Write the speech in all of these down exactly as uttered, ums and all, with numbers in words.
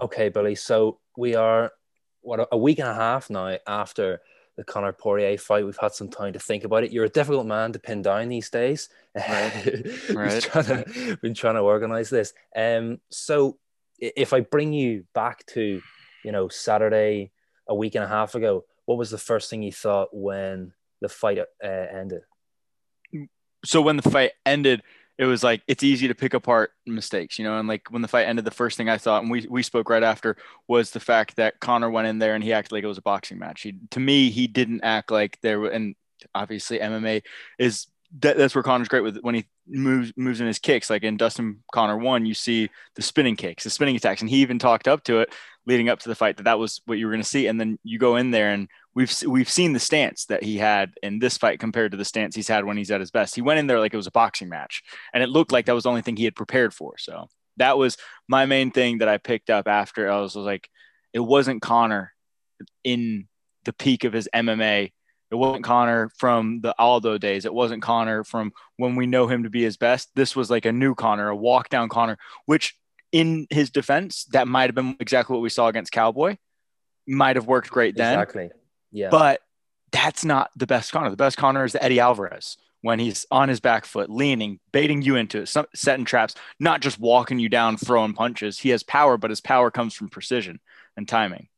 Okay, Billy, so we are, what, a week and a half now after the Conor Poirier fight. We've had some time to think about it. You're a difficult man to pin down these days. Right. right. We've trying to, been trying to organise this. Um, so if I bring you back to, you know, Saturday a week and a half ago, what was the first thing you thought when the fight uh, ended? So when the fight ended, it was like, it's easy to pick apart mistakes, you know, and like when the fight ended, the first thing I thought, and we, we spoke right after, was the fact that Conor went in there and he acted like it was a boxing match. He, to me, he didn't act like there were, and obviously M M A is, that, that's where Conor's great with, when he moves, moves in his kicks, like in Dustin Conor one, you see the spinning kicks, the spinning attacks. And he even talked up to it leading up to the fight that that was what you were going to see. And then you go in there and We've we've seen the stance that he had in this fight compared to the stance he's had when he's at his best. He went in there like it was a boxing match, and it looked like that was the only thing he had prepared for. So that was my main thing that I picked up after. I was, was like, it wasn't Conor in the peak of his M M A. It wasn't Conor from the Aldo days. It wasn't Conor from when we know him to be his best. This was like a new Conor, a walk-down Conor, which in his defense, that might have been exactly what we saw against Cowboy. Might have worked great then. Exactly. Yeah. But that's not the best Conor. The best Conor is the Eddie Alvarez, when he's on his back foot, leaning, baiting you into it, setting traps, not just walking you down, throwing punches. He has power, but his power comes from precision and timing.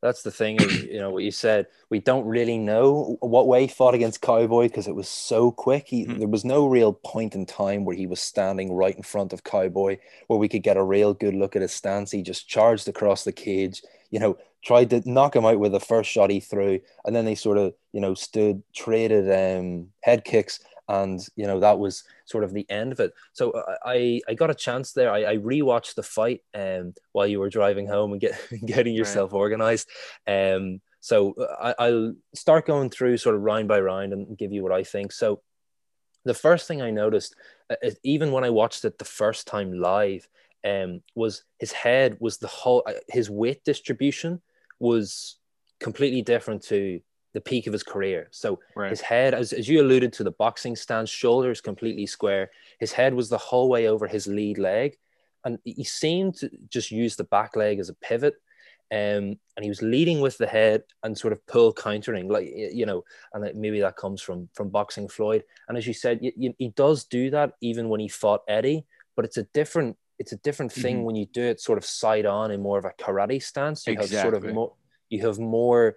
That's the thing, you know, what you said. We don't really know what way he fought against Cowboy because it was so quick. He, mm-hmm. There was no real point in time where he was standing right in front of Cowboy where we could get a real good look at his stance. He just charged across the cage, you know, tried to knock him out with the first shot he threw, and then they sort of, you know, stood, traded um, head kicks, and, you know, that was sort of the end of it. So I, I got a chance there. I, I rewatched the fight um, while you were driving home and get, getting yourself right. organized. Um, so I, I'll start going through sort of round by round and give you what I think. So the first thing I noticed, uh, even when I watched it the first time live, um, was his head was the whole, uh, his weight distribution was completely different to the peak of his career. So right. his head, as, as you alluded to, the boxing stance, shoulders completely square. His head was the whole way over his lead leg. And he seemed to just use the back leg as a pivot. Um, and he was leading with the head and sort of pull countering, like, you know, and maybe that comes from, from boxing Floyd. And as you said, you, you, he does do that even when he fought Eddie, but it's a different It's a different thing mm-hmm. when you do it sort of side on in more of a karate stance. You exactly. have sort of more, you have more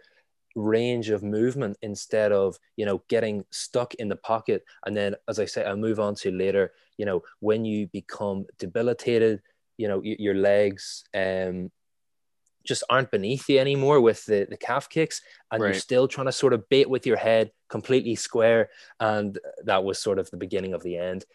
range of movement instead of, you know, getting stuck in the pocket. And then, as I say, I'll move on to later, you know, when you become debilitated, you know, your legs um, just aren't beneath you anymore with the, the calf kicks, and right. you're still trying to sort of bait with your head completely square. And that was sort of the beginning of the end.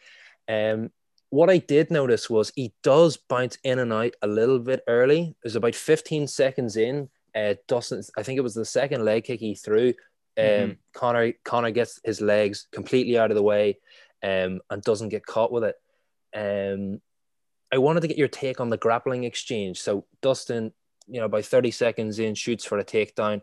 Um, What I did notice was he does bounce in and out a little bit early. It was about fifteen seconds in. Uh, Dustin, I think it was the second leg kick he threw. Um, mm-hmm. Conor, Conor gets his legs completely out of the way um, and doesn't get caught with it. Um, I wanted to get your take on the grappling exchange. So Dustin, you know, by thirty seconds in, shoots for a takedown.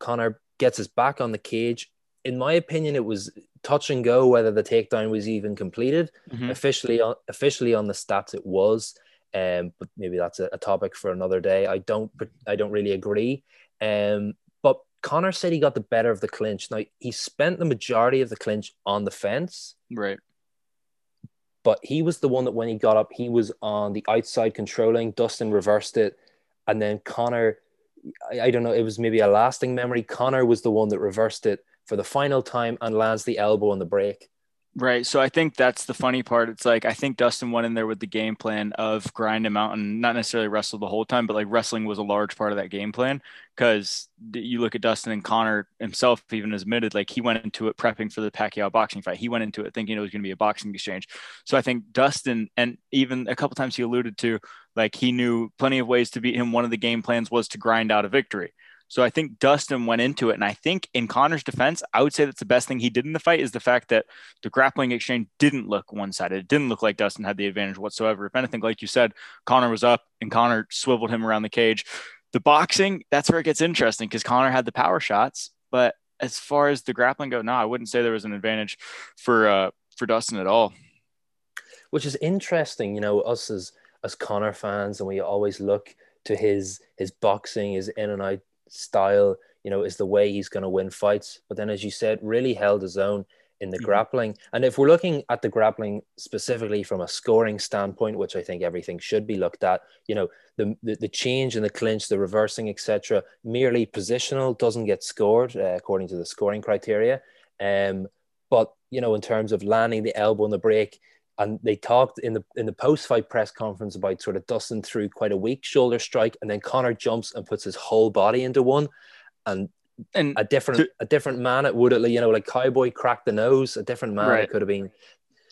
Conor gets his back on the cage. In my opinion, it was touch and go whether the takedown was even completed. Mm-hmm. Officially, officially on the stats, it was, um, but maybe that's a, a topic for another day. I don't, I don't really agree. Um, but Conor said he got the better of the clinch. Now he spent the majority of the clinch on the fence, right? But he was the one that when he got up, he was on the outside controlling. Dustin reversed it, and then Conor, I, I don't know, it was maybe a lasting memory. Conor was the one that reversed it for the final time and lands the elbow on the break. Right. So I think that's the funny part. It's like, I think Dustin went in there with the game plan of grind him out and not necessarily wrestle the whole time, but like wrestling was a large part of that game plan. Cause you look at Dustin, and Conor himself even admitted, like he went into it prepping for the Pacquiao boxing fight. He went into it thinking it was going to be a boxing exchange. So I think Dustin, and even a couple times he alluded to, like he knew plenty of ways to beat him. One of the game plans was to grind out a victory. So I think Dustin went into it. And I think in Conor's defense, I would say that's the best thing he did in the fight is the fact that the grappling exchange didn't look one-sided. It didn't look like Dustin had the advantage whatsoever. If anything, like you said, Conor was up and Conor swiveled him around the cage. The boxing, that's where it gets interesting because Conor had the power shots. But as far as the grappling go, no, I wouldn't say there was an advantage for uh, for Dustin at all. Which is interesting, you know, us as, as Conor fans, and we always look to his his boxing, his in and out style, you know, is the way he's going to win fights. But then, as you said, really held his own in the mm-hmm. grappling. And if we're looking at the grappling specifically from a scoring standpoint, which I think everything should be looked at, you know, the the, the change in the clinch, the reversing, et cetera, merely positional, doesn't get scored uh, according to the scoring criteria. Um, but you know, in terms of landing the elbow and the break, and they talked in the in the post-fight press conference about sort of Dustin threw quite a weak shoulder strike, and then Conor jumps and puts his whole body into one, and. And a different to, a different man at Woodley, you know, like Cowboy cracked the nose. A different man right. It could have been.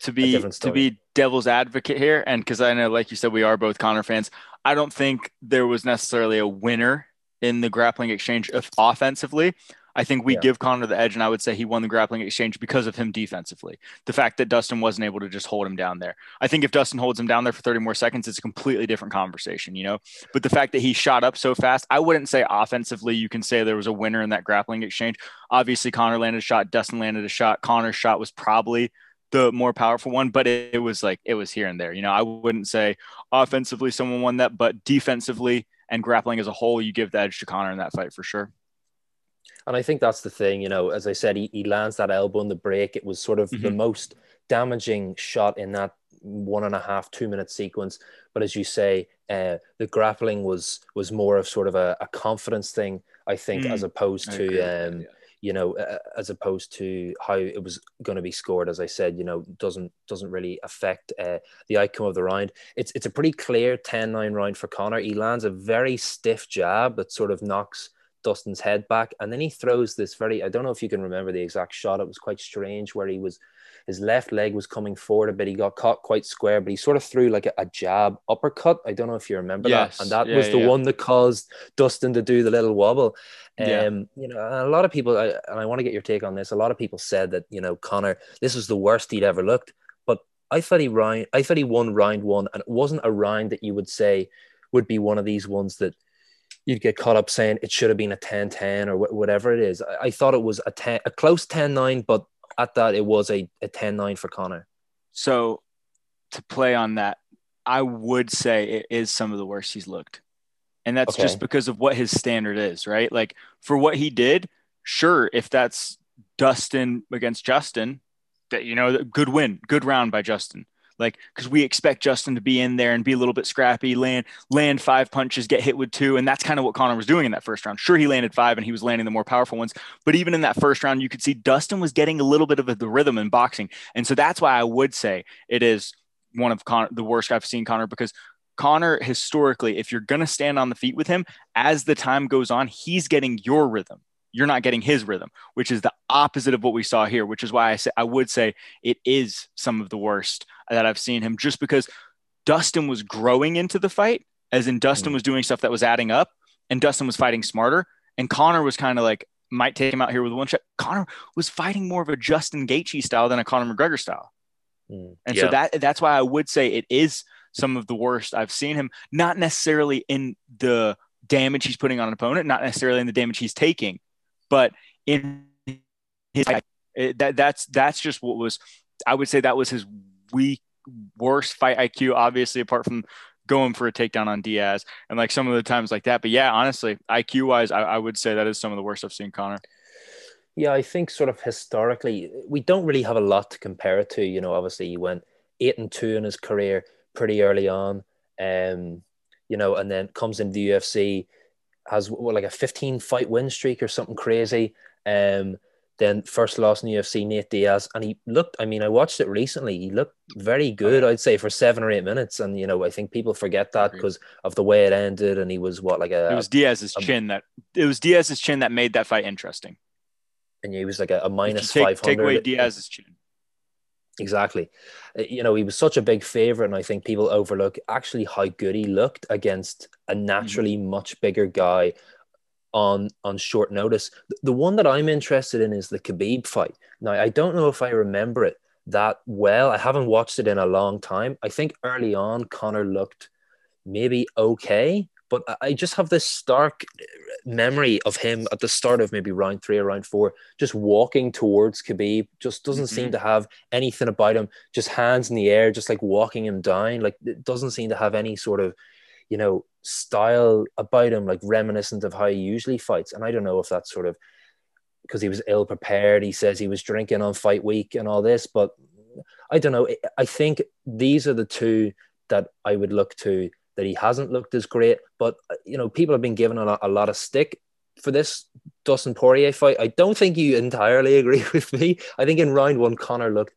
To be to be devil's advocate here, and because I know, like you said, we are both Conor fans. I don't think there was necessarily a winner in the grappling exchange of, offensively. I think we yeah. give Conor the edge, and I would say he won the grappling exchange because of him defensively. The fact that Dustin wasn't able to just hold him down there. I think if Dustin holds him down there for thirty more seconds, it's a completely different conversation, you know? But the fact that he shot up so fast, I wouldn't say offensively you can say there was a winner in that grappling exchange. Obviously, Conor landed a shot. Dustin landed a shot. Conor's shot was probably the more powerful one, but it, it was like, it was here and there. You know, I wouldn't say offensively someone won that, but defensively and grappling as a whole, you give the edge to Conor in that fight for sure. And I think that's the thing, you know, as I said, he, he lands that elbow in the break. It was sort of mm-hmm. the most damaging shot in that one and a half, two minute sequence. But as you say, uh, the grappling was was more of sort of a, a confidence thing, I think, mm. as opposed I to, um, yeah. you know, uh, as opposed to how it was going to be scored. As I said, you know, doesn't doesn't really affect uh, the outcome of the round. It's, it's a pretty clear ten nine round for Conor. He lands a very stiff jab that sort of knocks Dustin's head back, and then he throws this very, I don't know if you can remember the exact shot, it was quite strange, where he was, his left leg was coming forward a bit, he got caught quite square, but he sort of threw like a, a jab uppercut. I don't know if you remember yes. that, and that yeah, was the yeah. one that caused Dustin to do the little wobble. Um, yeah. You know, and a lot of people, I, and I want to get your take on this, a lot of people said that, you know, Conor, this was the worst he'd ever looked, but I thought he, round, I thought he won round one, and it wasn't a round that you would say would be one of these ones that you'd get caught up saying it should have been a ten ten or wh- whatever it is. I, I thought it was a ten, a close ten nine, but at that it was a, a ten nine for Conor. So to play on that, I would say it is some of the worst he's looked. And that's okay. just because of what his standard is, right? Like for what he did, sure, if that's Dustin against Justin, that, you know, good win, good round by Justin. Like, because we expect Justin to be in there and be a little bit scrappy, land land five punches, get hit with two. And that's kind of what Conor was doing in that first round. Sure, he landed five and he was landing the more powerful ones. But even in that first round, you could see Dustin was getting a little bit of a, the rhythm in boxing. And so that's why I would say it is one of Conor, the worst I've seen Conor, because Conor, historically, if you're going to stand on the feet with him, as the time goes on, he's getting your rhythm. You're not getting his rhythm, which is the opposite of what we saw here, which is why I say, I would say it is some of the worst that I've seen him, just because Dustin was growing into the fight, as in Dustin mm-hmm. was doing stuff that was adding up, and Dustin was fighting smarter, and Conor was kind of like, might take him out here with one shot. Conor was fighting more of a Justin Gaethje style than a Conor McGregor style. Mm-hmm. And yeah. so that that's why I would say it is some of the worst I've seen him, not necessarily in the damage he's putting on an opponent, not necessarily in the damage he's taking, but in his it, that that's that's just what was, I would say that was his weak, worst fight I Q, obviously, apart from going for a takedown on Diaz and like some of the times like that. But yeah, honestly, I Q wise, I, I would say that is some of the worst I've seen Conor. Yeah, I think sort of historically, we don't really have a lot to compare it to. You know, obviously he went eight and two in his career pretty early on, um, you know, and then comes into the U F C, has what, like a fifteen fight win streak or something crazy. Um, then first loss in the U F C, Nate Diaz. And he looked, I mean, I watched it recently. He looked very good, I'd say, for seven or eight minutes. And, you know, I think people forget that because of the way it ended. And he was what, like a... It was Diaz's a, chin that... It was Diaz's chin that made that fight interesting. And he was like a, a minus take, five hundred. Take away Diaz's chin. Exactly. You know, he was such a big favorite, and I think people overlook actually how good he looked against a naturally mm-hmm. much bigger guy on on short notice. The one that I'm interested in is the Khabib fight. Now, I don't know if I remember it that well. I haven't watched it in a long time. I think early on, Conor looked maybe okay, but I just have this stark memory of him at the start of maybe round three or round four, just walking towards Khabib, just doesn't mm-hmm. seem to have anything about him, just hands in the air, just like walking him down. Like it doesn't seem to have any sort of, you know, style about him, like reminiscent of how he usually fights. And I don't know if that's sort of because he was ill prepared. He says he was drinking on fight week and all this, but I don't know. I think these are the two that I would look to that he hasn't looked as great, but you know, people have been given a, a lot of stick for this Dustin Poirier fight. I don't think you entirely agree with me. I think in round one, Conor looked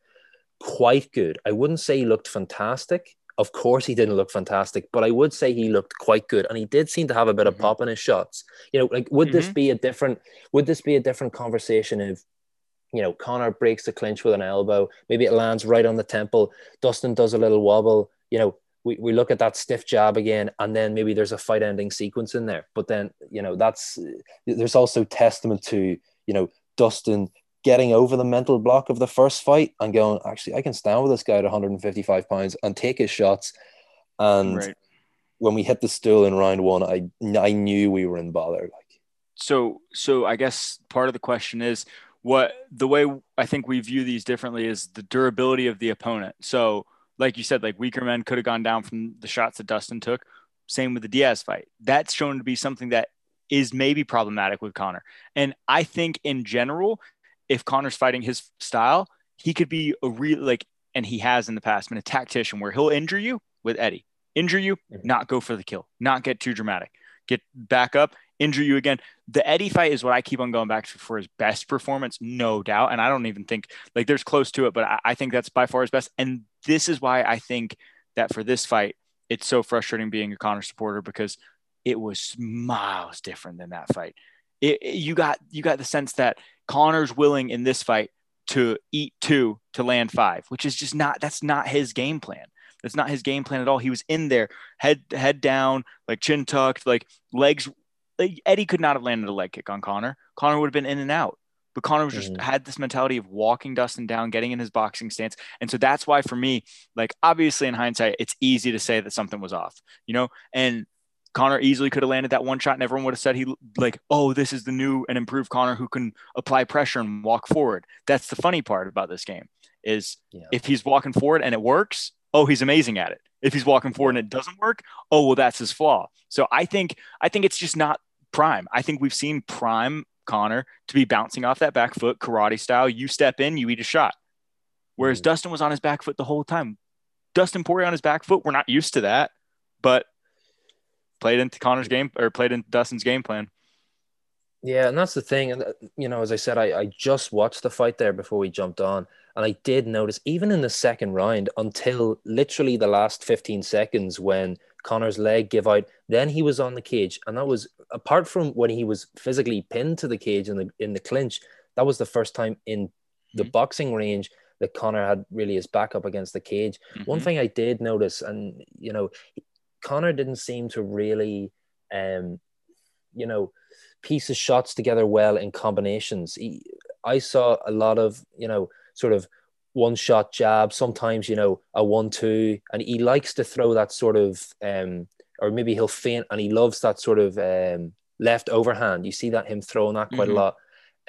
quite good. I wouldn't say he looked fantastic. Of course he didn't look fantastic, but I would say he looked quite good. And he did seem to have a bit of mm-hmm. pop in his shots. You know, like, would mm-hmm. this be a different, would this be a different conversation if, you know, Conor breaks the clinch with an elbow, maybe it lands right on the temple, Dustin does a little wobble, you know, we, we look at that stiff jab again, and then maybe there's a fight ending sequence in there. But then, you know, that's, there's also testament to, you know, Dustin getting over the mental block of the first fight and going, actually, I can stand with this guy at one fifty-five pounds and take his shots. And right. when we hit the stool in round one, I I knew we were in bother. Like, so, so I guess part of the question is what the way I think we view these differently is the durability of the opponent. So, like you said, like weaker men could have gone down from the shots that Dustin took. Same with the Diaz fight. That's shown to be something that is maybe problematic with Conor. And I think in general, if Conor's fighting his style, he could be a real, like, and he has in the past been a tactician where he'll injure you with Eddie, injure you, not go for the kill, not get too dramatic, get back up, injure you again. The Eddie fight is what I keep on going back to for his best performance, no doubt. And I don't even think like there's close to it, but I, I think that's by far his best. And this is why I think that for this fight, it's so frustrating being a Conor supporter, because it was miles different than that fight. It, it, you got, you got the sense that Conor's willing in this fight to eat two to land five, which is just not, that's not his game plan. That's not his game plan at all. He was in there, head, head down, like chin tucked, like legs. Like Eddie could not have landed a leg kick on Conor. Conor would have been in and out, but Conor was just mm-hmm. had this mentality of walking Dustin down, getting in his boxing stance. And so that's why for me, like obviously in hindsight, it's easy to say that something was off, you know, and Conor easily could have landed that one shot and everyone would have said he like, oh, this is the new and improved Conor who can apply pressure and walk forward. That's the funny part about this game is yeah. if he's walking forward and it works, oh, he's amazing at it. If he's walking forward and it doesn't work, oh, well, that's his flaw. So I think, I think it's just not prime. I think we've seen prime Conor to be bouncing off that back foot karate style. You step in, you eat a shot. Whereas mm-hmm. Dustin was on his back foot the whole time. Dustin Poirier on his back foot. We're not used to that, but played into Conor's game or played into Dustin's game plan. Yeah. And that's the thing. And, you know, as I said, I, I just watched the fight there before we jumped on. And I did notice even in the second round until literally the last fifteen seconds when Conor's leg gave out, then he was on the cage. And that was, apart from when he was physically pinned to the cage in the, in the clinch, that was the first time in the mm-hmm. boxing range that Conor had really his back up against the cage. Mm-hmm. One thing I did notice, and, you know, Conor didn't seem to really, um, you know, piece his shots together well in combinations. He, I saw a lot of, you know, sort of one-shot jab, sometimes, you know, a one-two, and he likes to throw that sort of, um, or maybe he'll feint, and he loves that sort of um, left overhand. You see that him throwing that quite mm-hmm. a lot,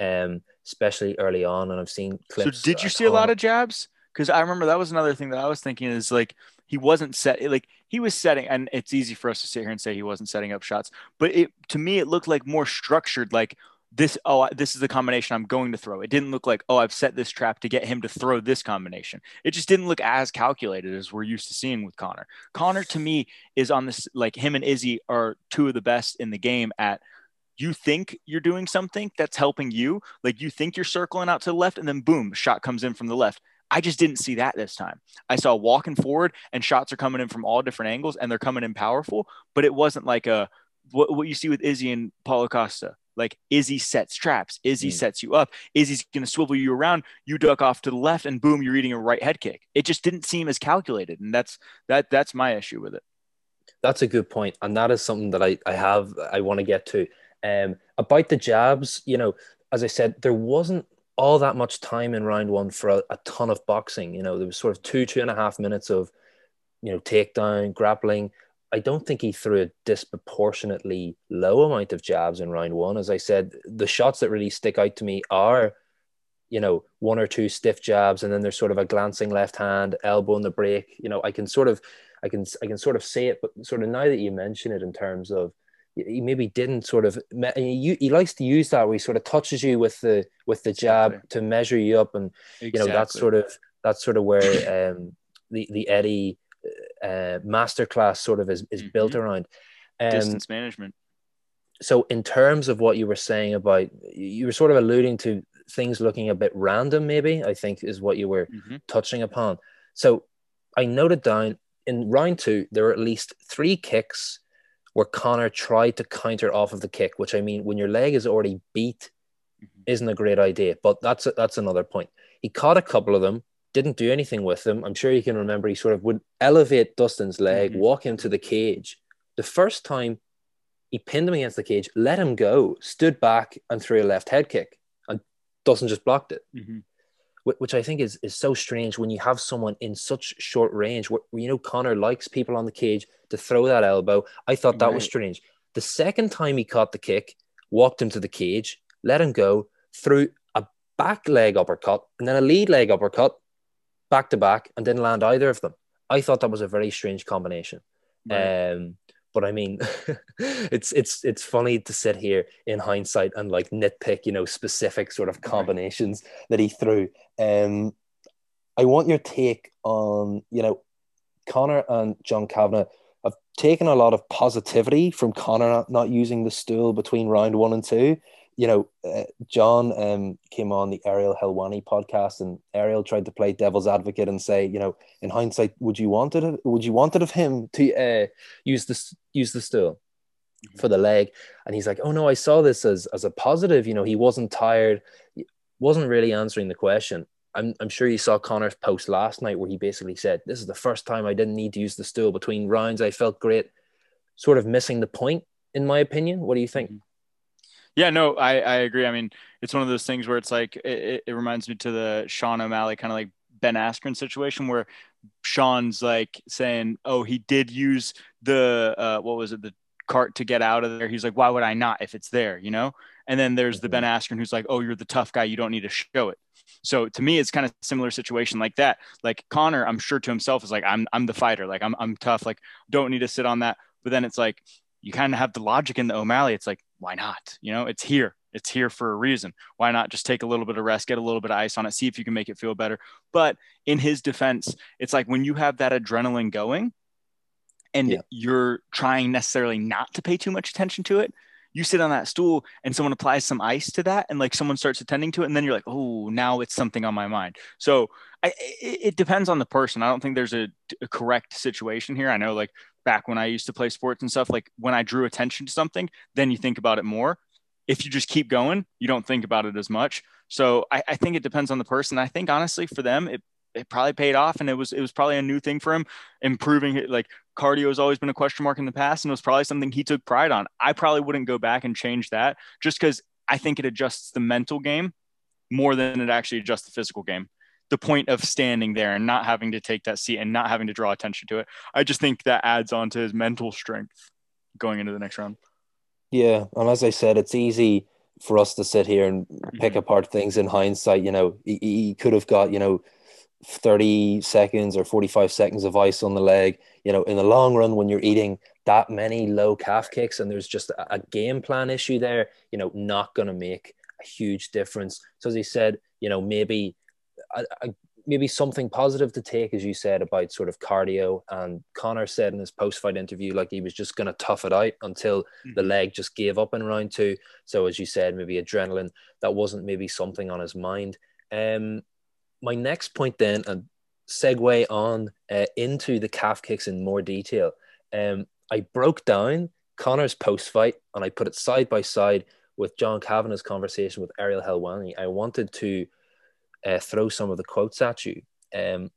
um, especially early on, and I've seen clips. So did you see a lot of jabs? Because I remember that was another thing that I was thinking is like, he wasn't set, like he was setting, and it's easy for us to sit here and say he wasn't setting up shots, but it to me, it looked like more structured, like this, oh, this is the combination I'm going to throw. It didn't look like, oh, I've set this trap to get him to throw this combination. It just didn't look as calculated as we're used to seeing with Conor. Conor to me is on this, like him and Izzy are two of the best in the game at, you think you're doing something that's helping you. Like you think you're circling out to the left and then boom, shot comes in from the left. I just didn't see that this time. I saw walking forward and shots are coming in from all different angles and they're coming in powerful, but it wasn't like a, what, what you see with Izzy and Paulo Costa, like Izzy sets traps. Izzy mm. sets you up. Izzy's going to swivel you around. You duck off to the left and boom, you're eating a right head kick. It just didn't seem as calculated. And that's, that, that's my issue with it. That's a good point. And that is something that I, I have, I want to get to um, about the jabs. You know, as I said, there wasn't all that much time in round one for a, a ton of boxing. You know, there was sort of two, two and a half minutes of, you know, takedown, grappling. I don't think he threw a disproportionately low amount of jabs in round one. As I said, the shots that really stick out to me are, you know, one or two stiff jabs, and then there's sort of a glancing left hand, elbow in the break. You know, I can sort of, I can I can sort of say it, but sort of now that you mention it, in terms of he maybe didn't sort of you he likes to use that where he sort of touches you with the with the jab exactly. to measure you up, and exactly. you know that's sort of that's sort of where um, the the Eddie uh, masterclass sort of is, is mm-hmm. built around um, distance management. So in terms of what you were saying about, you were sort of alluding to things looking a bit random, maybe, I think is what you were mm-hmm. touching upon. So I noted down in round two, there were at least three kicks where Conor tried to counter off of the kick, which, I mean, when your leg is already beat, mm-hmm. isn't a great idea, but that's, a, that's another point. He caught a couple of them, didn't do anything with them. I'm sure you can remember he sort of would elevate Dustin's leg, mm-hmm. walk him to the cage. The first time, he pinned him against the cage, let him go, stood back and threw a left head kick, and Dustin just blocked it, mm-hmm. which I think is is so strange when you have someone in such short range where, you know, Conor likes people on the cage to throw that elbow. I thought that right. was strange. The second time he caught the kick, walked him to the cage, let him go, threw a back leg uppercut and then a lead leg uppercut back to back, and didn't land either of them. I thought that was a very strange combination. Right. Um, But I mean, it's it's it's funny to sit here in hindsight and like nitpick, you know, specific sort of combinations right. that he threw. Um, I want your take on, you know, Conor and John Kavanagh. I've taken a lot of positivity from Conor not, not using the stool between round one and two. You know, uh, John um, came on the Ariel Helwani podcast, and Ariel tried to play devil's advocate and say, you know, in hindsight, would you want it? Would you want it of him to uh, use the use the stool mm-hmm. for the leg? And he's like, oh no, I saw this as as a positive. You know, he wasn't tired, wasn't really answering the question. I'm I'm sure you saw Conor's post last night where he basically said, this is the first time I didn't need to use the stool between rounds. I felt great. Sort of missing the point, in my opinion. What do you think? Mm-hmm. Yeah, no, I, I agree. I mean, it's one of those things where it's like, it, it reminds me to the Sean O'Malley kind of like Ben Askren situation where Sean's like saying, oh, he did use the, uh, what was it, the cart to get out of there. He's like, why would I not if it's there, you know? And then there's the Ben Askren who's like, oh, you're the tough guy, you don't need to show it. So to me, it's kind of similar situation like that. Like Conor, I'm sure to himself is like, I'm I'm the fighter. Like I'm I'm tough. Like don't need to sit on that. But then it's like, you kind of have the logic in the O'Malley. It's like, why not? You know, it's here. It's here for a reason. Why not just take a little bit of rest, get a little bit of ice on it, see if you can make it feel better. But in his defense, it's like when you have that adrenaline going and yeah. you're trying necessarily not to pay too much attention to it, you sit on that stool and someone applies some ice to that and like someone starts attending to it. And then you're like, oh, now it's something on my mind. So I, it, it depends on the person. I don't think there's a, a correct situation here. I know like back when I used to play sports and stuff, like when I drew attention to something, then you think about it more. If you just keep going, you don't think about it as much. So I, I think it depends on the person. I think honestly for them, it, it probably paid off, and it was, it was probably a new thing for him. Improving it, like cardio has always been a question mark in the past, and it was probably something he took pride on. I probably wouldn't go back and change that, just because I think it adjusts the mental game more than it actually adjusts the physical game. The point of standing there and not having to take that seat and not having to draw attention to it, I just think that adds on to his mental strength going into the next round. Yeah. And as I said, it's easy for us to sit here and pick mm-hmm. apart things in hindsight. You know, he, he could have got, you know, thirty seconds or forty-five seconds of ice on the leg. You know, in the long run, when you're eating that many low calf kicks and there's just a, a game plan issue there, you know, not going to make a huge difference. So as he said, you know, maybe, I, I, maybe something positive to take, as you said, about sort of cardio. And Conor said in his post-fight interview, like he was just going to tough it out until mm-hmm. the leg just gave up in round two. So as you said, maybe adrenaline, that wasn't maybe something on his mind. Um, my next point then, and segue on uh, into the calf kicks in more detail. Um, I broke down Conor's post-fight and I put it side by side with John Kavanagh's conversation with Ariel Helwani. I wanted to Uh, throw some of the quotes at you. Um,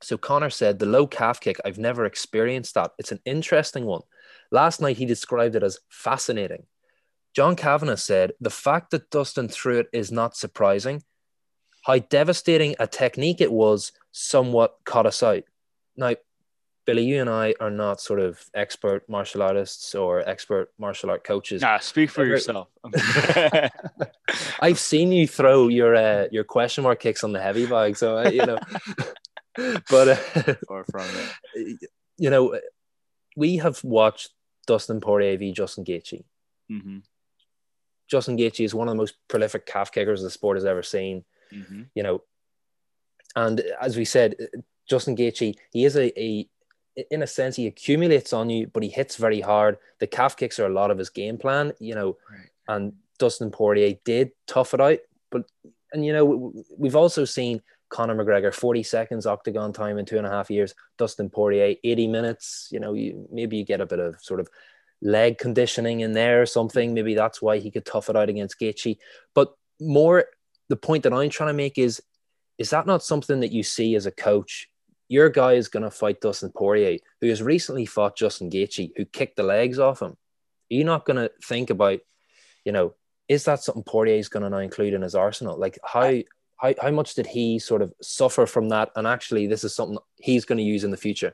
so Conor said, the low calf kick, I've never experienced that. It's an interesting one. Last night, he described it as fascinating. John Kavanagh said, the fact that Dustin threw it is not surprising. How devastating a technique it was somewhat caught us out. Now, Billy, you and I are not sort of expert martial artists or expert martial art coaches. Nah, speak for yourself. I've seen you throw your uh, your question mark kicks on the heavy bag, so uh, you know. But uh, far from it. you know, we have watched Dustin Poirier versus Justin Gaethje. Mm-hmm. Justin Gaethje is one of the most prolific calf kickers the sport has ever seen. Mm-hmm. You know, and as we said, Justin Gaethje, he is a, a, in a sense, he accumulates on you, but he hits very hard. The calf kicks are a lot of his game plan, you know, right. And Dustin Poirier did tough it out. But, and you know, we've also seen Conor McGregor, forty seconds octagon time in two and a half years, Dustin Poirier, eighty minutes, you know, you, maybe you get a bit of sort of leg conditioning in there or something. Maybe that's why he could tough it out against Gaethje. But more, the point that I'm trying to make is, is that not something that you see as a coach? Your guy is going to fight Dustin Poirier, who has recently fought Justin Gaethje, who kicked the legs off him. Are you not going to think about, you know, is that something Poirier is going to now include in his arsenal? Like, how, how, how much did he sort of suffer from that? And actually, this is something he's going to use in the future.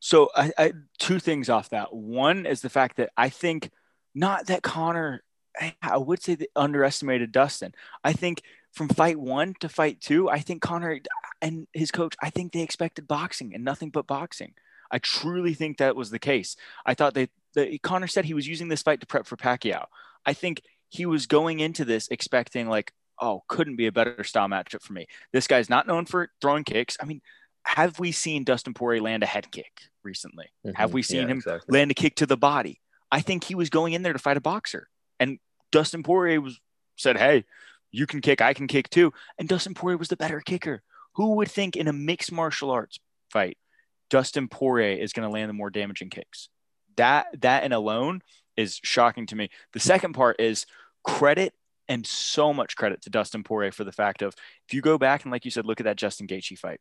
So I, I two things off that. One is the fact that I think not that Conor, I would say that underestimated Dustin. I think from fight one to fight two, I think Conor and his coach, I think they expected boxing and nothing but boxing. I truly think that was the case. I thought they, they Conor said he was using this fight to prep for Pacquiao. I think he was going into this expecting like, oh, couldn't be a better style matchup for me. This guy's not known for throwing kicks. I mean, have we seen Dustin Poirier land a head kick recently? Mm-hmm. Have we seen yeah, him exactly. land a kick to the body? I think he was going in there to fight a boxer. And Dustin Poirier was said, hey, you can kick, I can kick too. And Dustin Poirier was the better kicker. Who would think in a mixed martial arts fight, Dustin Poirier is going to land the more damaging kicks? That, that in alone is shocking to me. The second part is credit, and so much credit to Dustin Poirier for the fact of, if you go back and like you said, look at that Justin Gaethje fight.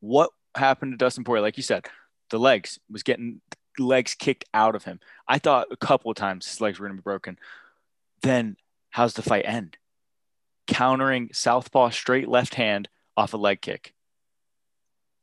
What happened to Dustin Poirier? Like you said, the legs was getting legs kicked out of him. I thought a couple of times his legs were going to be broken. Then how's the fight end? Countering southpaw straight left hand off a leg kick.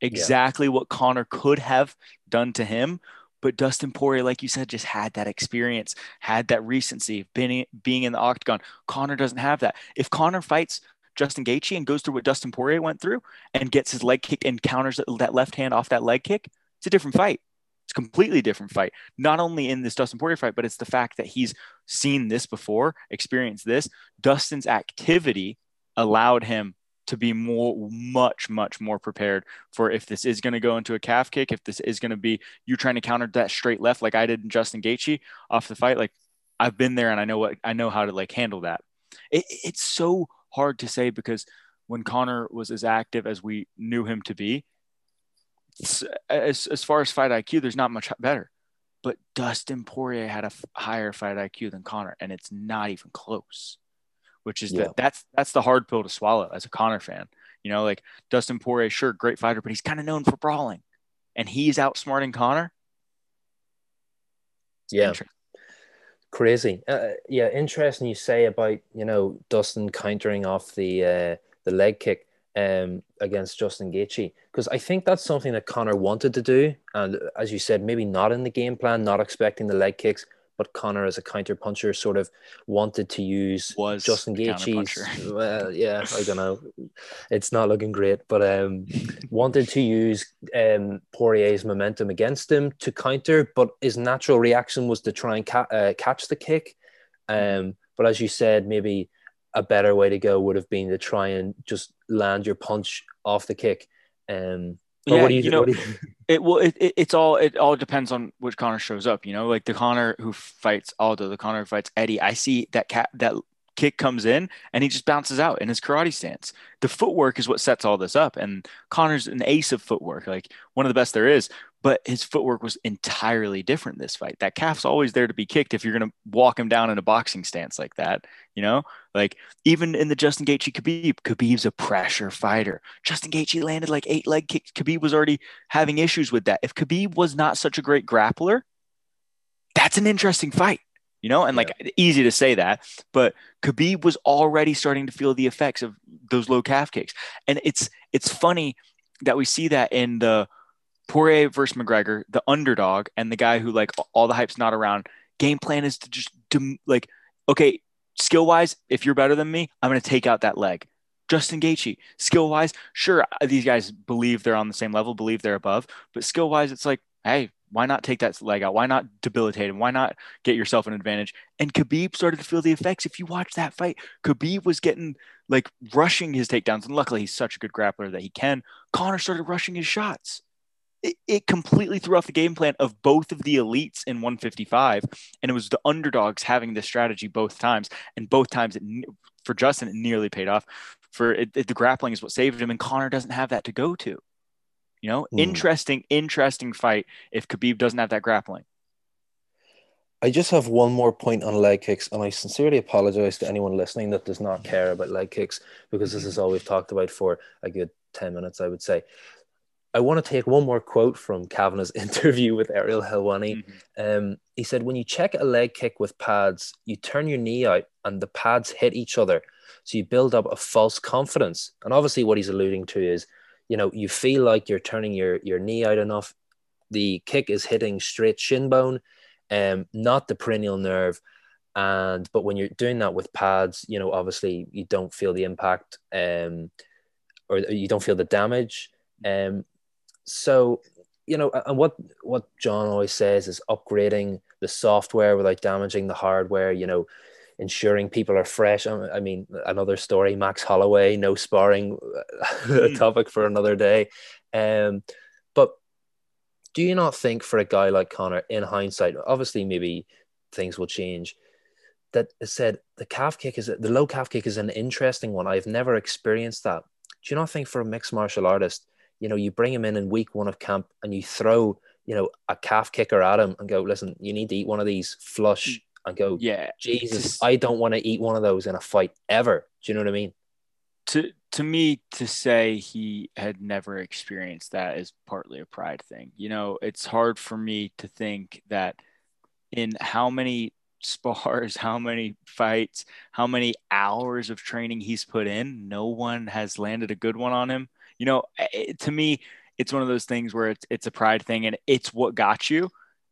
Exactly yeah. what Conor could have done to him. But Dustin Poirier, like you said, just had that experience, had that recency of being, being in the octagon. Conor doesn't have that. If Conor fights Justin Gaethje and goes through what Dustin Poirier went through and gets his leg kicked and counters that left hand off that leg kick, it's a different fight. It's a completely different fight. Not only in this Dustin Poirier fight, but it's the fact that he's seen this before, experienced this. Dustin's activity allowed him to be more, much, much more prepared for if this is going to go into a calf kick, if this is going to be you trying to counter that straight left like I did in Justin Gaethje off the fight. Like, I've been there and I know what I know how to like handle that. It, it's so hard to say because when Conor was as active as we knew him to be, as as far as fight I Q, there's not much better. But Dustin Poirier had a f- higher fight I Q than Conor, and it's not even close. Which is yeah. that that's that's the hard pill to swallow as a Conor fan. You know, like Dustin Poirier, sure, great fighter, but he's kind of known for brawling, and he's outsmarting Conor. Yeah, crazy. Uh, yeah, interesting. You say about you know Dustin countering off the uh, the leg kick um, against Justin Gaethje, because I think that's something that Conor wanted to do, and as you said, maybe not in the game plan, not expecting the leg kicks. But Conor, as a counter puncher, sort of wanted to use was Justin Gaethje's. Well, yeah, I don't know. It's not looking great, but um, wanted to use um, Poirier's momentum against him to counter. But his natural reaction was to try and ca- uh, catch the kick. Um, but as you said, maybe a better way to go would have been to try and just land your punch off the kick. Um, But yeah, what do you, you know, what do you... it well, it, it it's all it all depends on which Conor shows up. You know, like the Conor who fights Aldo, the Conor who fights Eddie. I see that cat that kick comes in and he just bounces out in his karate stance. The footwork is what sets all this up, and Conor's an ace of footwork, like one of the best there is. But his footwork was entirely different this fight. That calf's always there to be kicked if you're going to walk him down in a boxing stance like that. You know, like even in the Justin Gaethje Khabib, Khabib's a pressure fighter. Justin Gaethje landed like eight leg kicks. Khabib was already having issues with that. If Khabib was not such a great grappler, that's an interesting fight. You know, and like yeah. easy to say that, but Khabib was already starting to feel the effects of those low calf kicks. And it's it's funny that we see that in the Poirier versus McGregor, the underdog, and the guy who like all the hype's not around. Game plan is to just to, like, okay, skill wise, if you're better than me, I'm going to take out that leg. Justin Gaethje, skill-wise, sure, these guys believe they're on the same level, believe they're above, but skill-wise, it's like, hey, why not take that leg out? Why not debilitate him? Why not get yourself an advantage? And Khabib started to feel the effects. If you watch that fight, Khabib was getting, like, rushing his takedowns, and luckily he's such a good grappler that he can. Conor started rushing his shots. It, it completely threw off the game plan of both of the elites in one fifty-five, and it was the underdogs having this strategy both times, and both times it, for Justin, it nearly paid off. For it, it, the grappling is what saved him, and Conor doesn't have that to go to. You know, mm. interesting, interesting fight if Khabib doesn't have that grappling. I just have one more point on leg kicks, and I sincerely apologize to anyone listening that does not care about leg kicks, because this is all we've talked about for a good ten minutes, I would say. I want to take one more quote from Kavanagh's interview with Ariel Helwani. Mm-hmm. Um, he said, when you check a leg kick with pads, you turn your knee out and the pads hit each other. So you build up a false confidence. And obviously what he's alluding to is, you know, you feel like you're turning your, your knee out enough. The kick is hitting straight shin bone, um, not the peroneal nerve. And, but when you're doing that with pads, you know, obviously you don't feel the impact, um, or you don't feel the damage. Um, so, you know, and what, what John always says is upgrading the software without damaging the hardware, you know, ensuring people are fresh. I mean, another story, Max Holloway, no sparring, a topic for another day. Um, but do you not think for a guy like Conor, in hindsight, obviously maybe things will change, that said the calf kick is, the low calf kick is an interesting one. I've never experienced that. Do you not think for a mixed martial artist, you know, you bring him in in week one of camp and you throw, you know, a calf kicker at him and go, listen, you need to eat one of these flush, and go, yeah, Jesus, I don't want to eat one of those in a fight ever. Do you know what I mean? To to me, to say he had never experienced that is partly a pride thing. You know, it's hard for me to think that in how many spars, how many fights, how many hours of training he's put in, no one has landed a good one on him. You know, it, to me, it's one of those things where it's, it's a pride thing, and it's what got you.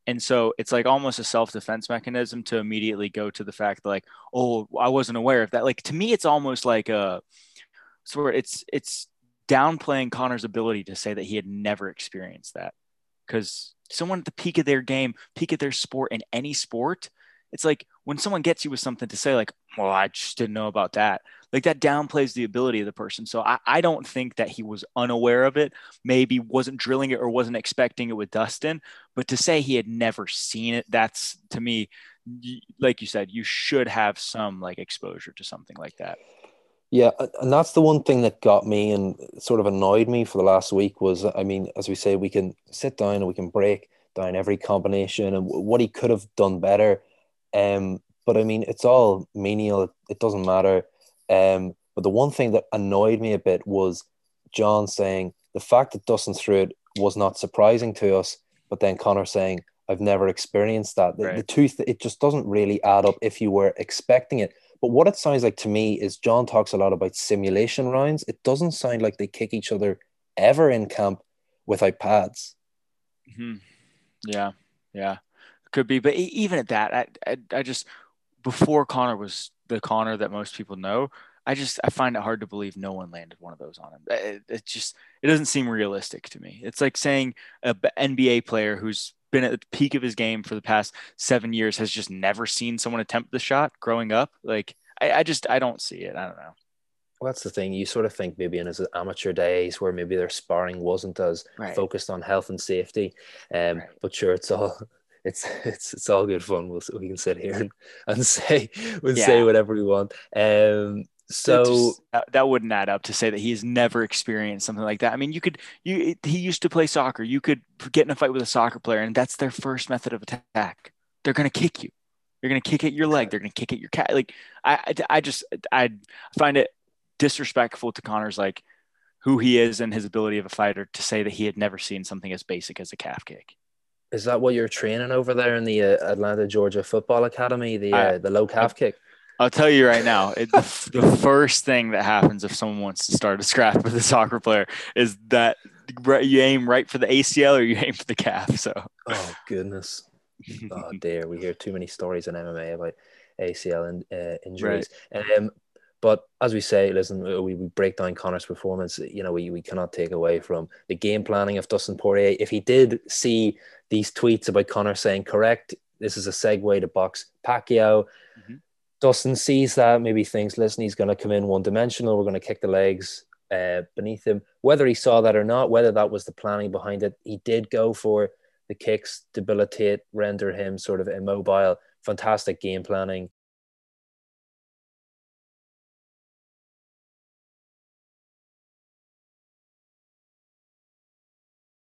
And so it's like almost a self-defense mechanism to immediately go to the fact that, like, oh, I wasn't aware of that. Like, to me, it's almost like a sort of, it's, it's downplaying Conor's ability to say that he had never experienced that, because someone at the peak of their game, peak of their sport in any sport, it's like when someone gets you with something to say, like, well, I just didn't know about that. Like, that downplays the ability of the person. So I, I don't think that he was unaware of it, maybe wasn't drilling it or wasn't expecting it with Dustin. But to say he had never seen it, that's, to me, like you said, you should have some, like, exposure to something like that. Yeah, and that's the one thing that got me and sort of annoyed me for the last week was, I mean, as we say, we can sit down and we can break down every combination and what he could have done better. Um, but I mean, it's all menial. It doesn't matter. Um, but the one thing that annoyed me a bit was John saying the fact that Dustin threw it was not surprising to us, but then Conor saying, I've never experienced that. Right. The, the two, th- it just doesn't really add up if you were expecting it. But what it sounds like to me is John talks a lot about simulation rounds. It doesn't sound like they kick each other ever in camp without pads. Mm-hmm. Yeah. Yeah. Could be, but even at that, I, I I just, before Conor was the Conor that most people know, I just I find it hard to believe no one landed one of those on him. It, it just it doesn't seem realistic to me. It's like saying an N B A player who's been at the peak of his game for the past seven years has just never seen someone attempt the shot growing up. Like I, I just I don't see it. I don't know. Well, that's the thing. You sort of think maybe in his amateur days where maybe their sparring wasn't as right. focused on health and safety, um, right. but sure, it's all. It's it's it's all good fun. We'll we can sit here and, and say we'll yeah. say whatever we want. Um, so just, that, that wouldn't add up to say that he's never experienced something like that. I mean, you could you he used to play soccer. You could get in a fight with a soccer player, and that's their first method of attack. They're gonna kick you. They're gonna kick at your leg. They're gonna kick at your cat. Like I I, I just I find it disrespectful to Conor's like who he is and his ability of a fighter to say that he had never seen something as basic as a calf kick. Is that what you're training over there in the uh, Atlanta, Georgia Football Academy, the uh, the low calf kick? I'll tell you right now, it, the first thing that happens if someone wants to start a scrap with a soccer player is that you aim right for the A C L or you aim for the calf. So, oh, goodness. Oh, dear. We hear too many stories in M M A about A C L and, uh, injuries. Right. Um, But as we say, listen, we, we break down Conor's performance. You know, we, we cannot take away from the game planning of Dustin Poirier. If he did see these tweets about Conor saying, correct, this is a segue to box Pacquiao, mm-hmm. Dustin sees that, maybe thinks, listen, he's going to come in one-dimensional, we're going to kick the legs uh, beneath him. Whether he saw that or not, whether that was the planning behind it, he did go for the kicks, debilitate, render him sort of immobile. Fantastic game planning